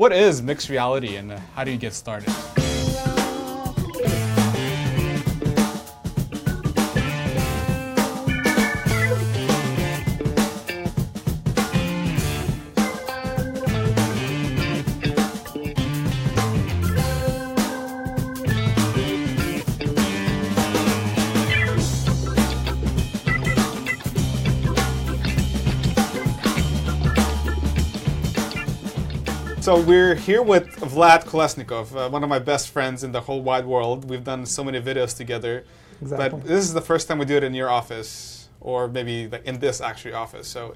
What is mixed reality and how do you get started? So we're here with Vlad Kolesnikov, one of my best friends in the whole wide world. We've done so many videos together, exactly. But this is the first time we do it in your office, or maybe like in this actually office. So,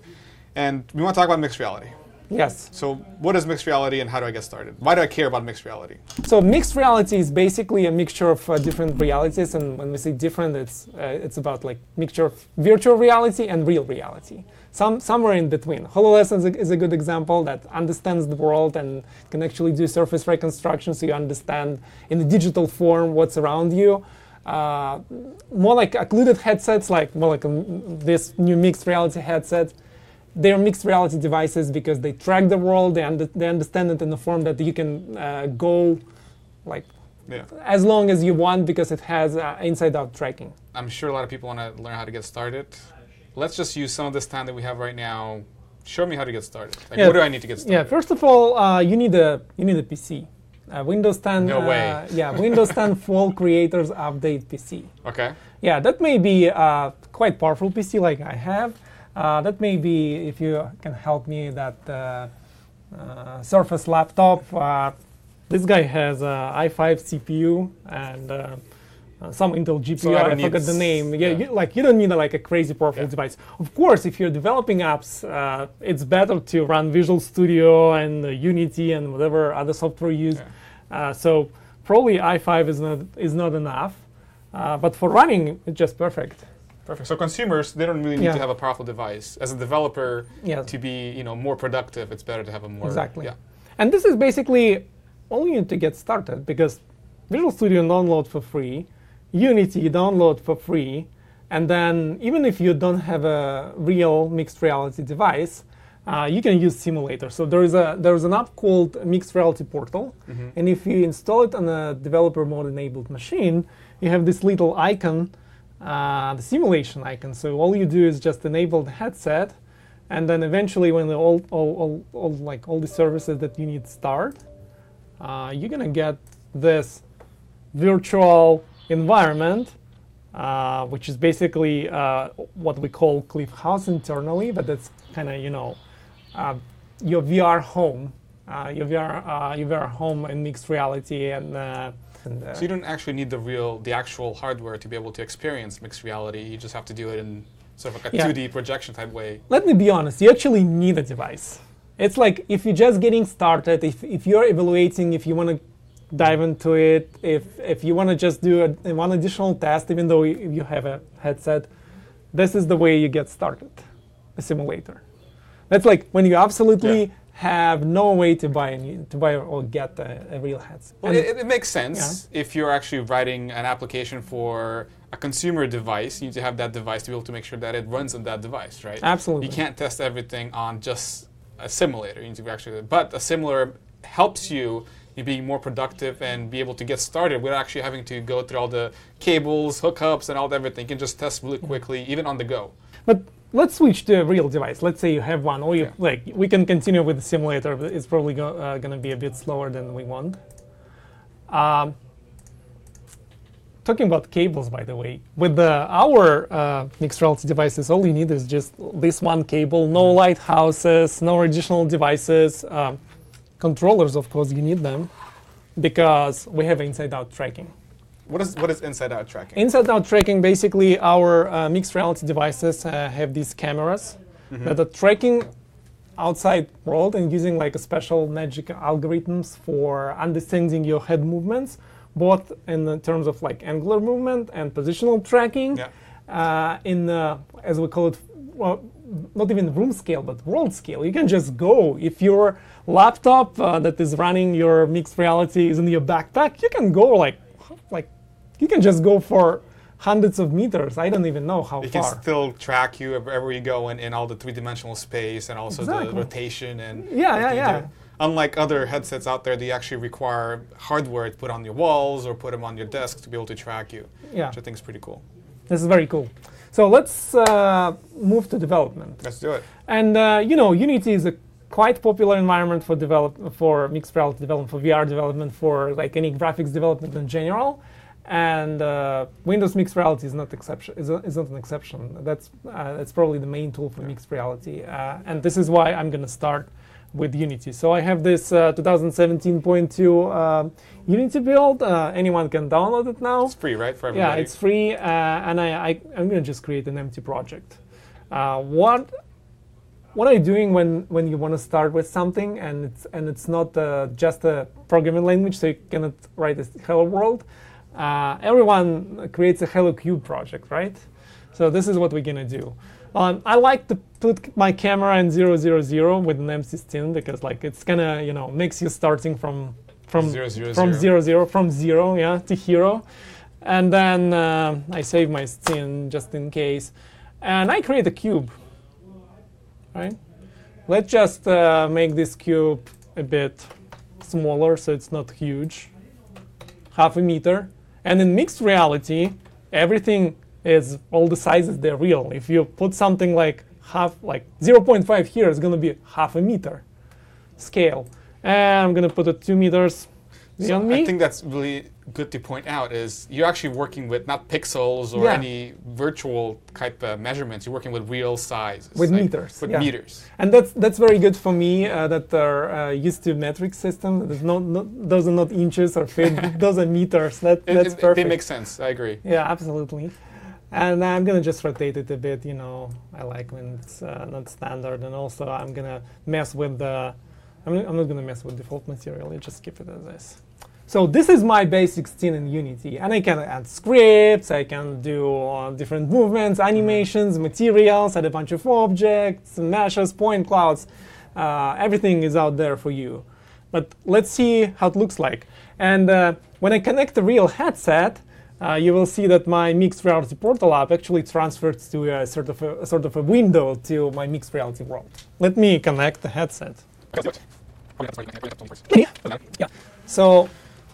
and we want to talk about mixed reality. Yes. So what is mixed reality and how do I get started? Why do I care about mixed reality? So mixed reality is basically a mixture of different realities, and when we say different, it's about like mixture of virtual reality and real reality. Somewhere in between. HoloLens is a good example that understands the world and can actually do surface reconstruction, so you understand in the digital form what's around you. More like occluded headsets, like more like this new mixed reality headset. They are mixed reality devices because they track the world, they understand it in the form that you can go like as long as you want because it has inside-out tracking. I'm sure a lot of people want to learn how to get started. Let's just use some of this time that we have right now. Show me how to get started. Like, what do I need to get started? Yeah, first of all, you need a PC. Windows 10. No way. Yeah, Windows 10 Fall Creators Update PC. Okay. Yeah, that may be quite powerful PC like I have. That may be, if you can help me, that Surface laptop. This guy has an i5 CPU and some Intel GPU. So I forgot the name. Yeah, you don't need a crazy powerful device. Of course, if you're developing apps, it's better to run Visual Studio and Unity and whatever other software you use. Yeah. So probably i5 is not enough, but for running, it's just perfect. Perfect. So consumers, they don't really need to have a powerful device. As a developer, to be more productive, it's better to have a more... Exactly. Yeah. And this is basically all you need to get started, because Visual Studio download for free, Unity download for free, and then even if you don't have a real mixed reality device, you can use simulator. So there is an app called Mixed Reality Portal, and if you install it on a developer mode-enabled machine, you have this little icon, the simulation icon. So all you do is just enable the headset, and then eventually, when all the services that you need start, you're gonna get this virtual environment, which is basically what we call Cliff House internally, but that's kind of your VR home, your VR home in mixed reality and. So you don't actually need the actual hardware to be able to experience mixed reality. You just have to do it in sort of like a 2D projection type way. Let me be honest. You actually need a device. It's like if you're just getting started, if you're evaluating, if you want to dive into it, if you want to just do one additional test, even though you have a headset, this is the way you get started, a simulator. That's like when you absolutely... have no way to buy or get a real headset. Well, it makes sense if you're actually writing an application for a consumer device. You need to have that device to be able to make sure that it runs on that device, right? Absolutely. You can't test everything on just a simulator. You need to actually, but a simulator helps you be more productive and be able to get started without actually having to go through all the cables, hookups, and all that everything. You can just test really quickly, even on the go. But let's switch to a real device. Let's say you have one, or you we can continue with the simulator, but it's probably going to be a bit slower than we want. Talking about cables, by the way, with our mixed reality devices, all you need is just this one cable, no lighthouses, no additional devices. Controllers, of course, you need them because we have inside-out tracking. What is inside-out tracking? Inside-out tracking, basically, our mixed reality devices have these cameras that are tracking outside world and using like a special magic algorithms for understanding your head movements, both in terms of like angular movement and positional tracking. Yeah. As we call it, well, not even room scale, but world scale. You can just go. If your laptop that is running your mixed reality is in your backpack, you can go you can just go for hundreds of meters. I don't even know how far. It can still track you wherever you go in all the three-dimensional space and also the rotation and... Yeah, yeah, yeah. Unlike other headsets out there, they actually require hardware to put on your walls or put them on your desk to be able to track you, which I think is pretty cool. This is very cool. So let's move to development. Let's do it. And you know, Unity is a quite popular environment for mixed reality development, for VR development, for like any graphics development in general. And Windows Mixed Reality is not exception. Is not an exception. That's probably the main tool for mixed reality. And this is why I'm going to start with Unity. So I have this 2017.2 Unity build. Anyone can download it now. It's free, right? For everybody. Yeah, it's free. And I'm going to just create an empty project. What are you doing when you want to start with something and it's not just a programming language, so you cannot write a hello world? Everyone creates a Hello Cube project, right? So this is what we're going to do. I like to put my camera in 000 with an empty scene because like it's going to, you know, makes you starting from zero yeah, to hero. And then I save my scene just in case. And I create a cube. Right? Let's just make this cube a bit smaller so it's not huge, half a meter. And in mixed reality, everything is all the sizes they're real. If you put something like 0.5 here, it's going to be half a meter scale. And I'm going to put it 2 meters beyond me. I think that's really good to point out is you're actually working with not pixels or any virtual type of measurements. You're working with real sizes. With meters. With meters. And that's very good for me that are used to metric system. There's those are not inches or feet. Those are meters. That's perfect. They make sense. I agree. Yeah, absolutely. And I'm going to just rotate it a bit. You know, I like when it's not standard. And also I'm going to mess with the... I'm not going to mess with default material. I just keep it as this. So this is my basic scene in Unity, and I can add scripts, I can do different movements, animations, materials, add a bunch of objects, meshes, point clouds. Everything is out there for you. But let's see how it looks like. And when I connect the real headset, you will see that my Mixed Reality Portal app actually transfers to a sort of a window to my Mixed Reality world. Let me connect the headset. So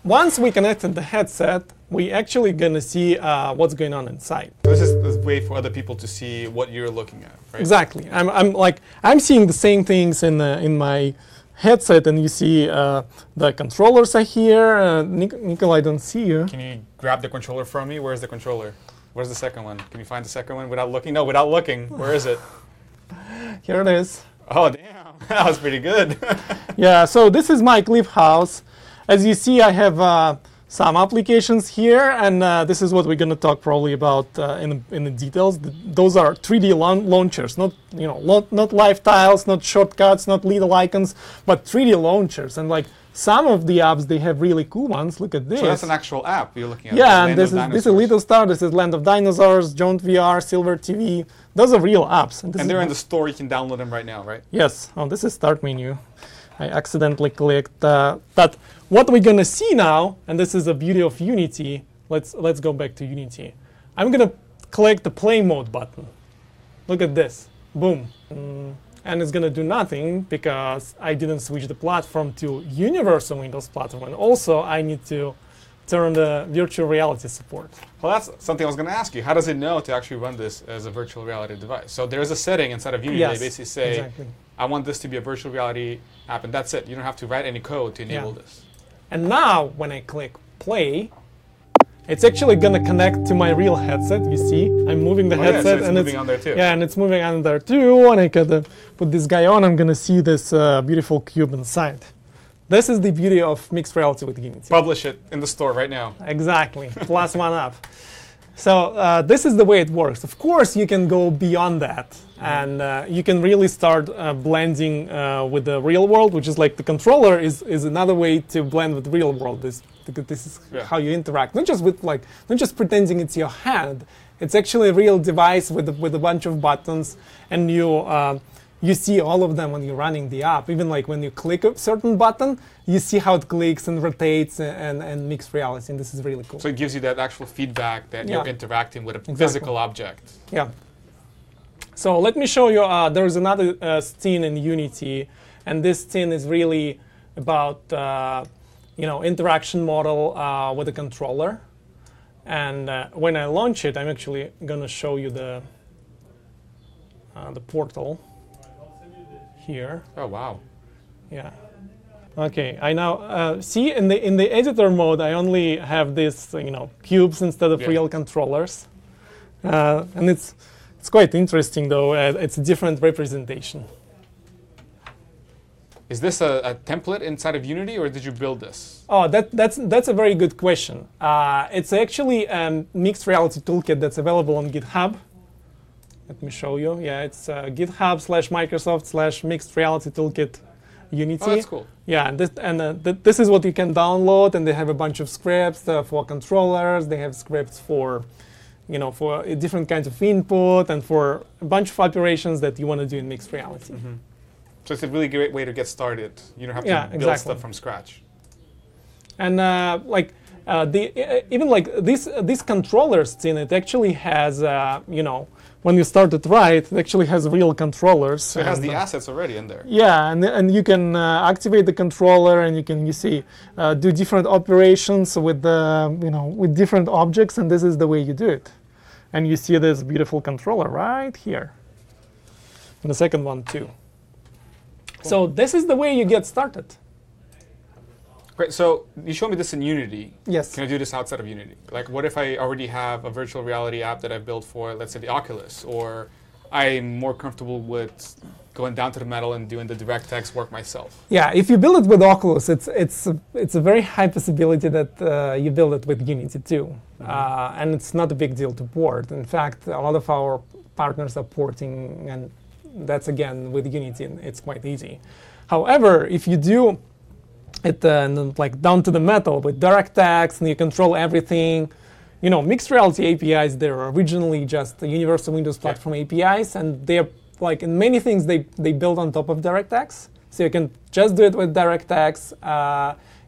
once we connected the headset, we actually going to see what's going on inside. This is a way for other people to see what you're looking at, right? Exactly. I'm seeing the same things in my headset, and you see the controllers are here. Nikolai, I don't see you. Can you grab the controller from me? Where's the controller? Where's the second one? Can you find the second one without looking? No, without looking. Where is it? Here it is. Oh, damn. That was pretty good. Yeah, so this is my Cliff House. As you see, I have some applications here, and this is what we're going to talk probably about in the details. Those are 3D launchers, not live tiles, not shortcuts, not little icons, but 3D launchers. And like some of the apps, they have really cool ones. Look at this. So that's an actual app you're looking at. Yeah, and this is Little Star. This is Land of Dinosaurs, Joint VR, Silver TV. Those are real apps. And they're in the store. You can download them right now, right? Yes. Oh, this is Start menu. I accidentally clicked that. What we're going to see now, and this is the beauty of Unity, let's go back to Unity. I'm going to click the play mode button. Look at this. Boom. And it's going to do nothing because I didn't switch the platform to Universal Windows Platform. And also, I need to turn the virtual reality support. Well, that's something I was going to ask you. How does it know to actually run this as a virtual reality device? So there's a setting inside of Unity. Yes, they basically say, exactly. I want this to be a virtual reality app, and that's it. You don't have to write any code to enable this. And now, when I click play, it's actually going to connect to my real headset. You see, I'm moving the headset, so it's moving on there too. And I can put this guy on. I'm going to see this beautiful cube inside. This is the beauty of mixed reality with Unity. Publish it in the store right now. Exactly, plus one app. So this is the way it works. Of course, you can go beyond that, and you can really start blending with the real world, which is like the controller is another way to blend with the real world. This is how you interact, not just pretending it's your hand. It's actually a real device with a bunch of buttons, and you. You see all of them when you're running the app. Even like when you click a certain button, you see how it clicks and rotates and mixed reality. And this is really cool. So it gives you that actual feedback that you're interacting with a physical object. Yeah. So let me show you. There's another scene in Unity. And this scene is really about interaction model with the controller. And when I launch it, I'm actually going to show you the portal here. Oh wow! Yeah. Okay. I now see in the editor mode, I only have these cubes instead of real controllers, and it's quite interesting though. It's a different representation. Is this a template inside of Unity, or did you build this? Oh, that's a very good question. It's actually a Mixed Reality Toolkit that's available on GitHub. Let me show you. Yeah, it's github.com/Microsoft/Mixed Reality Toolkit Unity. Oh, that's cool. Yeah, and this is what you can download, and they have a bunch of scripts for controllers. They have scripts for, for different kinds of input and for a bunch of operations that you want to do in Mixed Reality. Mm-hmm. So it's a really great way to get started. You don't have to build stuff from scratch. And even like these controllers in it actually has when you start it right, it actually has real controllers. So it has the assets already in there. Yeah, and you can activate the controller, and you can do different operations with the with different objects, and this is the way you do it. And you see this beautiful controller right here. And the second one too. Cool. So this is the way you get started. Great. So you showed me this in Unity. Yes. Can I do this outside of Unity? Like, what if I already have a virtual reality app that I've built for, let's say, the Oculus, or I'm more comfortable with going down to the metal and doing the DirectX work myself? Yeah. If you build it with Oculus, it's a very high possibility that you build it with Unity too, and it's not a big deal to port. In fact, a lot of our partners are porting and. That's again with Unity, it's quite easy. However, if you do it like down to the metal with DirectX and you control everything, mixed reality APIs, they're originally just the Universal Windows Platform APIs, and they're like in many things they build on top of DirectX. So you can just do it with DirectX.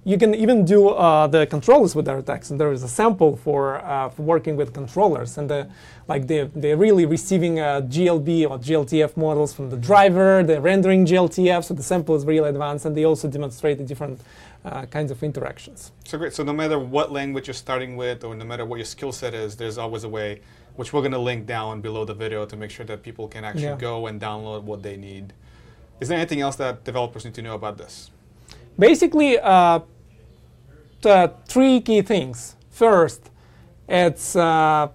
You can even do the controllers with DirectX, and there is a sample for working with controllers, and they're really receiving GLB or GLTF models from the driver. They're rendering GLTF, so the sample is really advanced, and they also demonstrate the different kinds of interactions. So great. So no matter what language you're starting with, or no matter what your skill set is, there's always a way, which we're going to link down below the video to make sure that people can actually go and download what they need. Is there anything else that developers need to know about this? Basically, three key things. First, it's all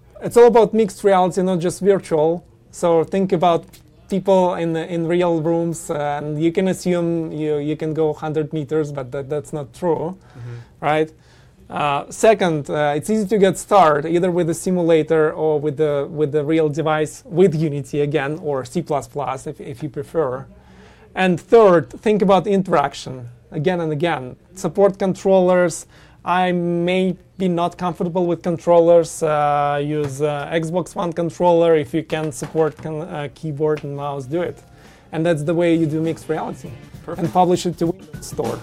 about mixed reality, not just virtual. So think about people in real rooms, and you can assume you can go 100 meters, but that's not true, right? Second, it's easy to get started either with a simulator or with the real device with Unity again, or C++ if you prefer. And third, think about interaction. Again and again, support controllers. I may be not comfortable with controllers. Use Xbox One controller. If you can support keyboard and mouse, do it. And that's the way you do mixed reality. Perfect. And publish it to Windows Store.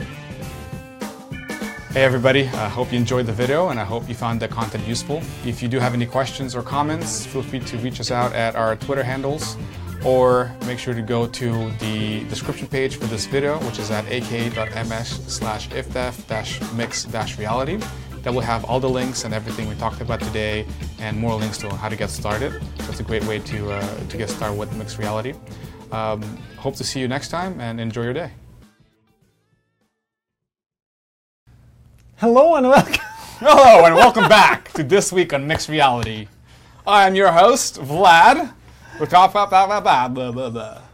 Hey everybody, I hope you enjoyed the video, and I hope you found the content useful. If you do have any questions or comments, feel free to reach us out at our Twitter handles, or make sure to go to the description page for this video, which is at ak.ms/ifdef-mix-reality. That will have all the links and everything we talked about today, and more links to how to get started. So it's a great way to get started with mixed reality. Hope to see you next time, and enjoy your day. Hello and welcome. Hello and welcome back to This Week on Mixed Reality. I am your host, Vlad. We're talking about blah, blah, blah, blah, blah, blah.